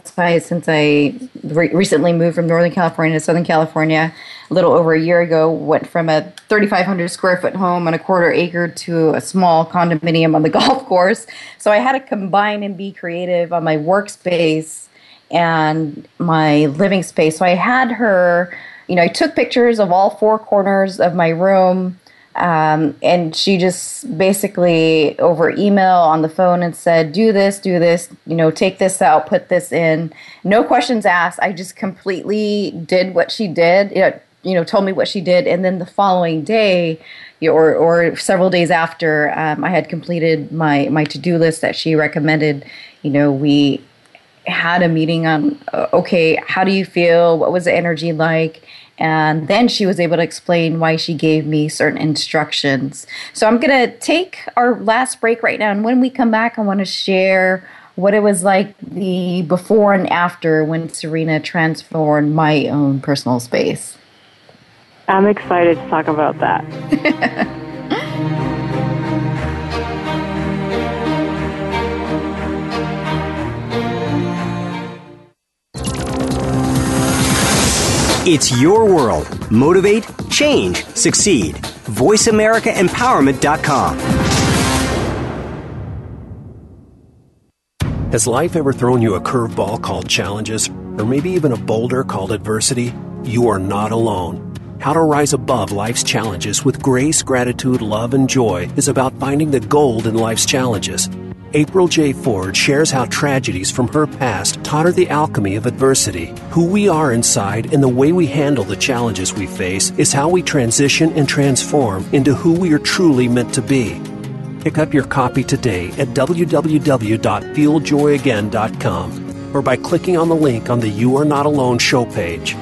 recently moved from Northern California to Southern California a little over a year ago, went from a 3,500 square foot home on a quarter acre to a small condominium on the golf course. So I had to combine and be creative on my workspace and my living space. So I had her, you know, I took pictures of all four corners of my room, and she just basically over email on the phone and said, do this, you know, take this out, put this in. No questions asked. I just completely did what she did, you know, told me what she did. And then the following day, or several days after, I had completed my to-do list that she recommended, you know, we had a meeting on, okay, how do you feel? What was the energy like? And then she was able to explain why she gave me certain instructions. So I'm going to take our last break right now. And when we come back, I want to share what it was like the before and after when Serena transformed my own personal space. I'm excited to talk about that. It's your world. Motivate, change, succeed. VoiceAmericaEmpowerment.com. Has life ever thrown you a curveball called challenges, or maybe even a boulder called adversity? You are not alone. How to rise above life's challenges with grace, gratitude, love, and joy is about finding the gold in life's challenges. April J. Ford shares how tragedies from her past taught her the alchemy of adversity. Who we are inside and the way we handle the challenges we face is how we transition and transform into who we are truly meant to be. Pick up your copy today at www.feeljoyagain.com or by clicking on the link on the You Are Not Alone show page.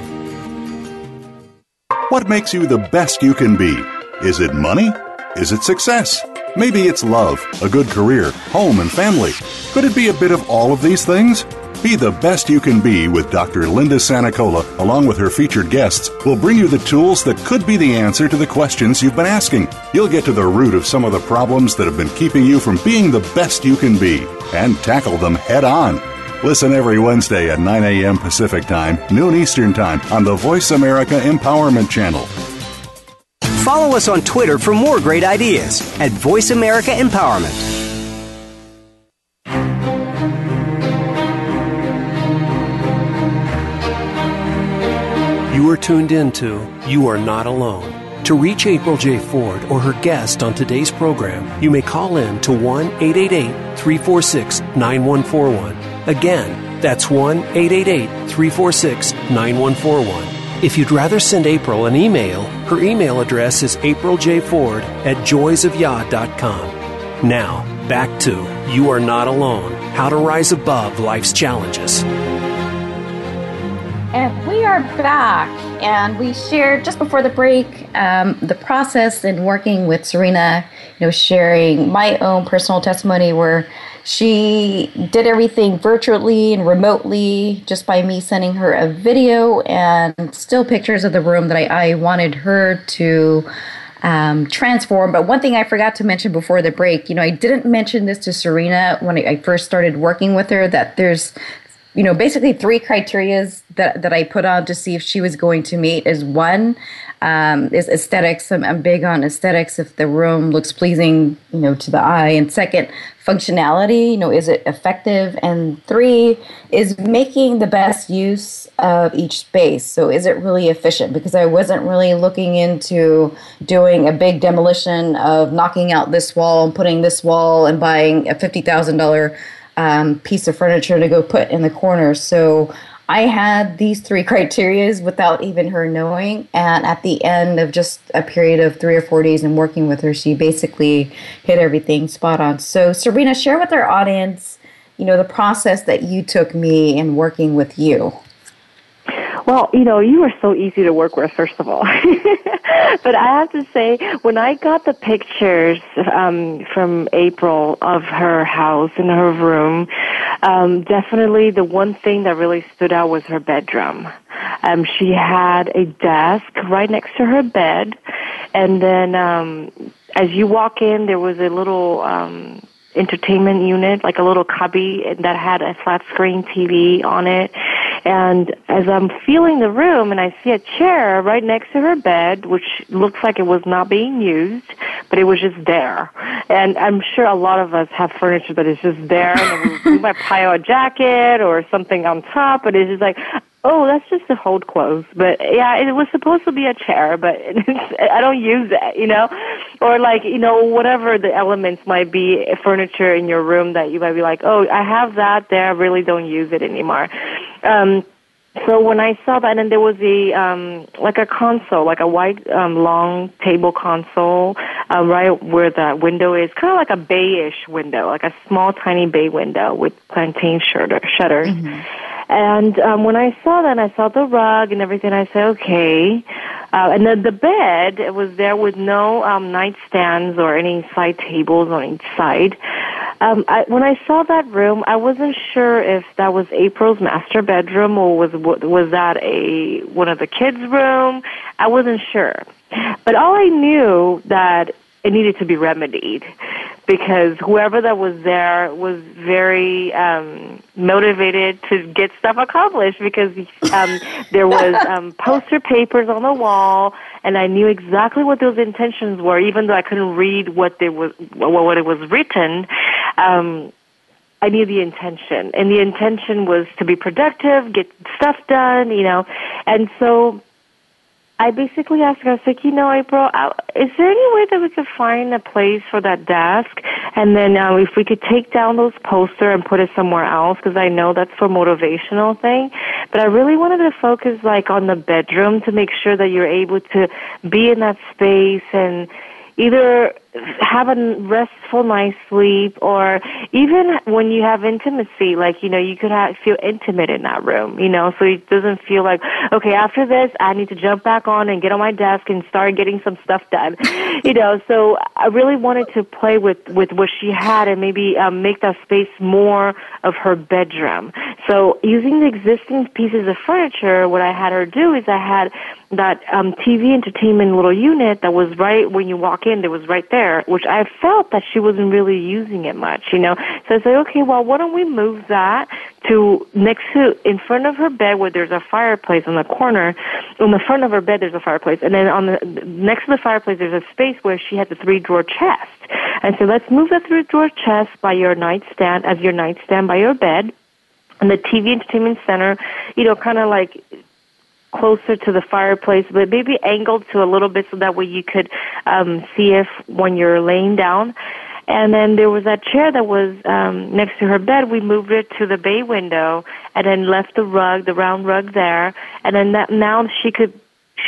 What makes you the best you can be? Is it money? Is it success? Maybe it's love, a good career, home, and family. Could it be a bit of all of these things? Be the best you can be with Dr. Linda Santacola, along with her featured guests, will bring you the tools that could be the answer to the questions you've been asking. You'll get to the root of some of the problems that have been keeping you from being the best you can be and tackle them head on. Listen every Wednesday at 9 a.m. Pacific Time, noon Eastern Time on the Voice America Empowerment Channel. Follow us on Twitter for more great ideas at Voice America Empowerment. You are tuned into You Are Not Alone. To reach April J. Ford or her guest on today's program, you may call in to 1-888-346-9141. Again, that's 1-888-346-9141. If you'd rather send April an email, her email address is apriljford@joysofya.com. Now, back to You Are Not Alone, How to Rise Above Life's Challenges. And we are back, and we shared just before the break the process in working with Serena, sharing my own personal testimony where she did everything virtually and remotely just by me sending her a video and still pictures of the room that I wanted her to transform. But one thing I forgot to mention before the break, I didn't mention this to Serena when I first started working with her, that there's basically three criterias that I put on to see if she was going to meet is one is aesthetics. I'm big on aesthetics. If the room looks pleasing, to the eye. And second, functionality, is it effective? And three is making the best use of each space. So is it really efficient? Because I wasn't really looking into doing a big demolition of knocking out this wall and putting this wall and buying a $50,000 piece of furniture to go put in the corner. So I had these three criterias without even her knowing. And at the end of just a period of 3 or 4 days and working with her, she basically hit everything spot on. So Serena, share with our audience, the process that you took me in working with you. Well, you are so easy to work with, first of all. But I have to say, when I got the pictures from April of her house and her room, definitely the one thing that really stood out was her bedroom. She had a desk right next to her bed, and then as you walk in, there was a little entertainment unit, like a little cubby that had a flat screen TV on it. And as I'm feeling the room and I see a chair right next to her bed, which looks like it was not being used, but it was just there. And I'm sure a lot of us have furniture that is just there. And we might pile a jacket or something on top, but it's just like, oh, that's just to hold clothes. But, yeah, it was supposed to be a chair, but I don't use it, Or, like, whatever the elements might be, furniture in your room that you might be like, oh, I have that there. I really don't use it anymore. So when I saw that, and then there was the, like a console, like a white, long table console, right where the window is, kind of like a bayish window, like a small, tiny bay window with plantain shutters. Mm-hmm. And when I saw that, and I saw the rug and everything, I said, okay. And then the bed, it was there with no nightstands or any side tables on each side. When I saw that room, I wasn't sure if that was April's master bedroom or was that one of the kids' room. I wasn't sure. But all I knew that it needed to be remedied because whoever that was there was very motivated to get stuff accomplished because there was poster papers on the wall, and I knew exactly what those intentions were, even though I couldn't read what it was written. I knew the intention, and the intention was to be productive, get stuff done, and so I basically asked her, I was like, April, is there any way that we could find a place for that desk? And then if we could take down those posters and put it somewhere else, because I know that's for motivational thing. But I really wanted to focus, like, on the bedroom to make sure that you're able to be in that space and either have a restful night's sleep, or even when you have intimacy, like, you know, you could feel intimate in that room, you know, so it doesn't feel like, okay, after this, I need to jump back on and get on my desk and start getting some stuff done, you know. So I really wanted to play with what she had and maybe make that space more of her bedroom. So using the existing pieces of furniture, what I had her do is I had that TV entertainment little unit that was right when you walk in, it was right there, which I felt that she wasn't really using it much, you know. So I said, okay, well, why don't we move that to next to, in front of her bed where there's a fireplace on the corner. On the front of her bed, there's a fireplace. And then on the next to the fireplace, there's a space where she had the 3-drawer chest. And so let's move the 3-drawer chest by your nightstand, as your nightstand by your bed. And the TV entertainment center, you know, kind of like closer to the fireplace, but maybe angled to a little bit so that way you could see if when you're laying down. And then there was that chair that was next to her bed. We moved it to the bay window and then left the rug, the round rug there. And then that, now she's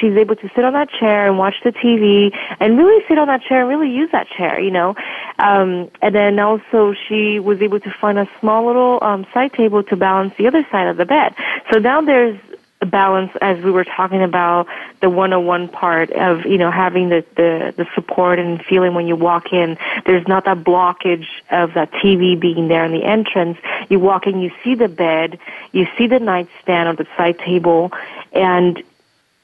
able to sit on that chair and watch the TV and really sit on that chair and really use that chair, you know. And then also she was able to find a small little side table to balance the other side of the bed. So now there's balance, as we were talking about the 101 part of, you know, having the support and feeling when you walk in. There's not that blockage of that TV being there in the entrance. You walk in, you see the bed, you see the nightstand or the side table, and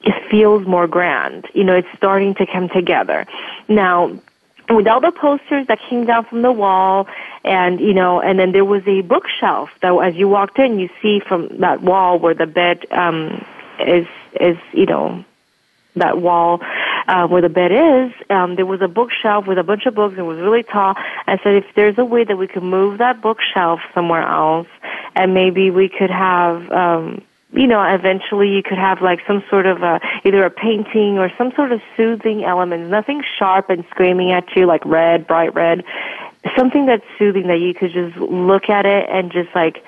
it feels more grand. You know, it's starting to come together. Now, with all the posters that came down from the wall, and, you know, and then there was a bookshelf that as you walked in, you see from that wall where the bed is, you know, that wall where the bed is, there was a bookshelf with a bunch of books. It was really tall. I said, if there's a way that we could move that bookshelf somewhere else, and maybe we could have, you know, eventually you could have like some sort of either a painting or some sort of soothing element, nothing sharp and screaming at you like red, bright red, something that's soothing that you could just look at it and just like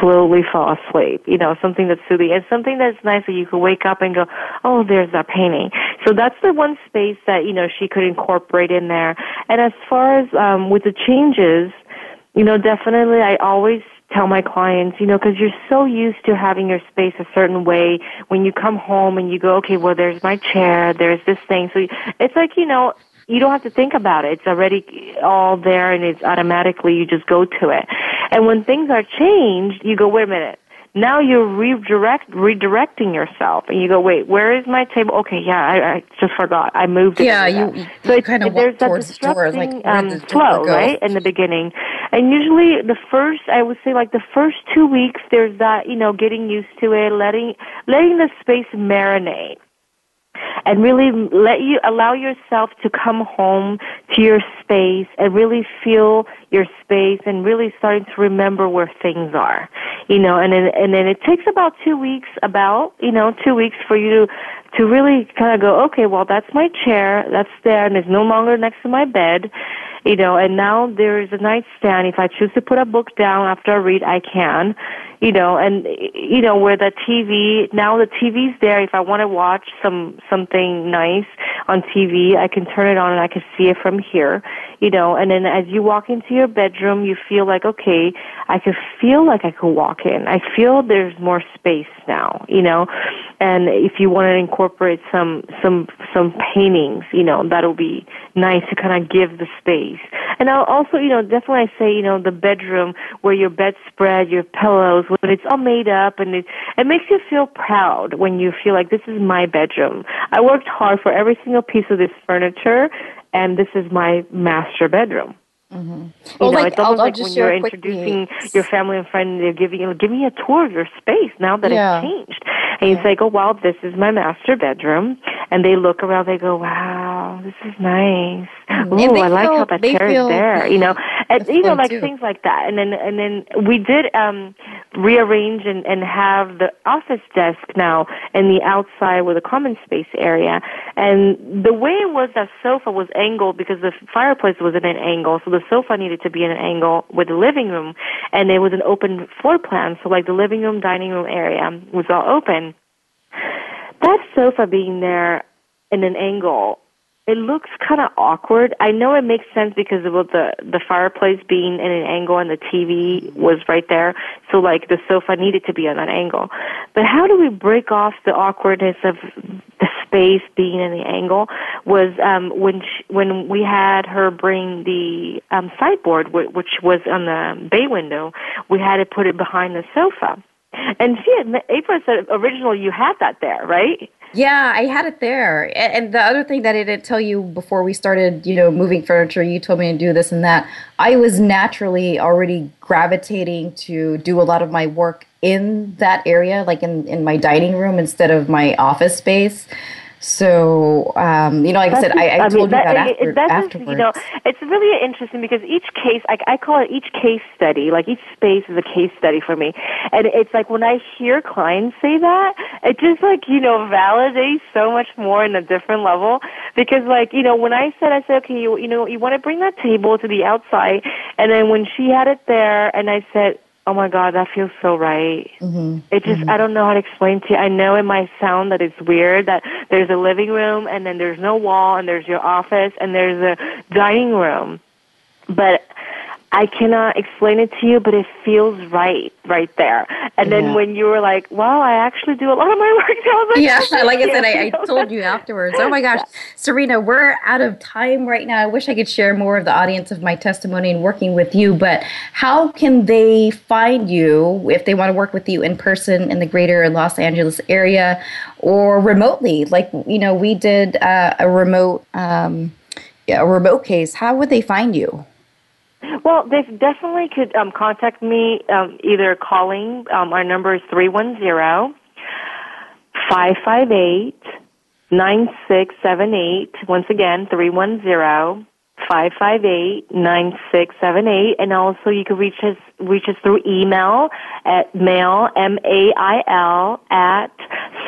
slowly fall asleep, you know, something that's soothing and something that's nice that you could wake up and go, oh, there's that painting. So that's the one space that, you know, she could incorporate in there. And as far as with the changes, you know, definitely I always tell my clients, you know, because you're so used to having your space a certain way when you come home and you go, okay, well, there's my chair, there's this thing. So it's like, you know, you don't have to think about it. It's already all there and it's automatically, you just go to it. And when things are changed, you go, wait a minute. Now you're redirecting yourself, and you go, wait, where is my table? Okay, yeah, I just forgot. I moved it. Yeah, you kind of walk towards the door, like the flow, right, in the beginning. And usually the first 2 weeks, there's that, you know, getting used to it, letting the space marinate. And really allow yourself to come home to your space and really feel your space and really starting to remember where things are, you know, and then it takes about 2 weeks, for you to really kind of go, okay, well, that's my chair, that's there, and it's no longer next to my bed, you know, and now there is a nightstand. If I choose to put a book down after I read, I can, you know, and, you know, where the TV, now the TV's there. If I want to watch something nice on TV, I can turn it on and I can see it from here, you know, and then as you walk into your bedroom, you feel like, okay, I could walk in. I feel there's more space now, you know, and if you want to incorporate some paintings, you know, that'll be nice to kind of give the space. And I'll also, you know, definitely say, you know, the bedroom where your bedspread, your pillows, when it's all made up, and it makes you feel proud when you feel like this is my bedroom. I worked hard for every single piece of this furniture, and this is my master bedroom. Mm-hmm. Well, you know, like, it's almost like when you're introducing your family and friends, they're giving you, give me a tour of your space now that it's changed. And it's like, oh, wow, this is my master bedroom. And they look around, they go, wow, this is nice. Ooh, I like how that chair is there, you know. And, you know, like things like that. And then we did rearrange and have the office desk now in the outside with a common space area. And the way it was, that sofa was angled because the fireplace was in an angle. So the sofa needed to be in an angle with the living room. And it was an open floor plan. So like the living room, dining room area was all open. That sofa being there in an angle, It looks kind of awkward. I know it makes sense because of the fireplace being in an angle and the TV was right there. So, like, the sofa needed to be on an angle. But how do we break off the awkwardness of the space being in the angle? Was when we had her bring the sideboard, which was on the bay window, we had to put it behind the sofa. And April said originally you had that there, right? Yeah, I had it there. And the other thing that I didn't tell you before we started, moving furniture, you told me to do this and that. I was naturally already gravitating to do a lot of my work in that area, like in my dining room instead of my office space. So, like I said, I told you that afterwards. It's really interesting because each case, I call it each case study. Like, each space is a case study for me. And it's like when I hear clients say that, it just, like, validates so much more in a different level. Because, like, when I said, okay, you want to bring that table to the outside. And then when she had it there and I said, oh my God, that feels so right. Mm-hmm. It just, I don't know how to explain to you. I know it might sound that it's weird that there's a living room and then there's no wall and there's your office and there's a dining room. But I cannot explain it to you, but it feels right there. And then when you were like, wow, I actually do a lot of my work. I told you afterwards. Oh my gosh, Serena, we're out of time right now. I wish I could share more of the audience of my testimony and working with you, but how can they find you if they want to work with you in person in the greater Los Angeles area or remotely? Like, we did a remote case. How would they find you? Well, they definitely could contact me either calling. Our number is 310-558-9678. Once again, 310-558-9678. And also you can reach us through email at mail,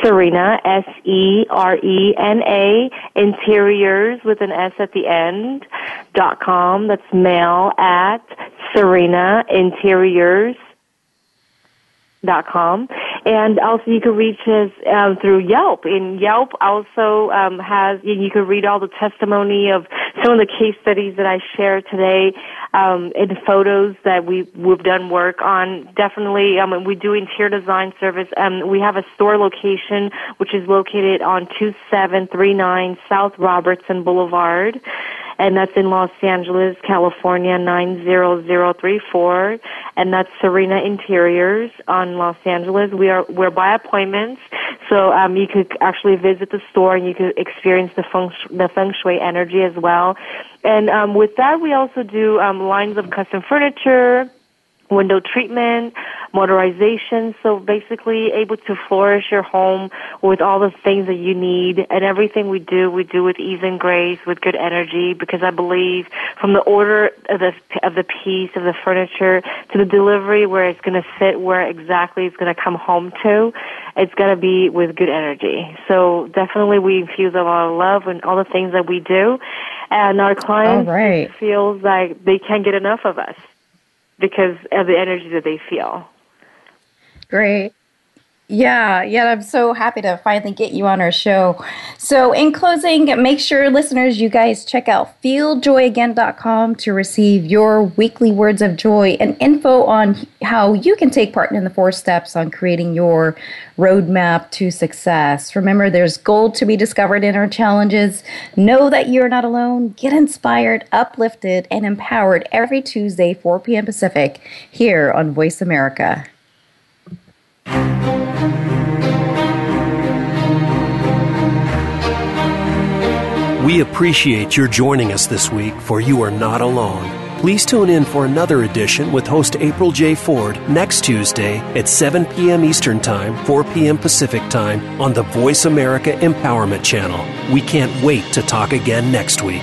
@Serena, SERENA, Interiors with an S at the end, .com. That's mail@SerenaInteriors.com. And also you can reach us through Yelp. And Yelp also you can read all the testimony of some of the case studies that I shared today and photos that we've done work on. Definitely, we do interior design service. We have a store location, which is located on 2739 South Robertson Boulevard. And that's in Los Angeles, California, 90034. And that's Serena Interiors on Los Angeles. We're by appointments. So you could actually visit the store and you could experience the feng shui energy as well. And with that, we also do lines of custom furniture, window treatment, motorization, so basically able to flourish your home with all the things that you need. And everything we do with ease and grace, with good energy, because I believe from the order of the piece of the furniture to the delivery where it's going to fit, where exactly it's going to come home to, it's going to be with good energy. So definitely we infuse a lot of love in all the things that we do. And our clients feel like they can't get enough of us, because of the energy that they feel. Great. Yeah, I'm so happy to finally get you on our show. So in closing, make sure, listeners, you guys check out feeljoyagain.com to receive your weekly words of joy and info on how you can take part in the 4 steps on creating your roadmap to success. Remember, there's gold to be discovered in our challenges. Know that you're not alone. Get inspired, uplifted, and empowered every Tuesday, 4 p.m. Pacific, here on Voice America. We appreciate your joining us this week for You Are Not Alone. Please tune in for another edition with host April J. Ford next Tuesday at 7 p.m. Eastern Time, 4 p.m. Pacific Time on the Voice America Empowerment Channel. We can't wait to talk again next week.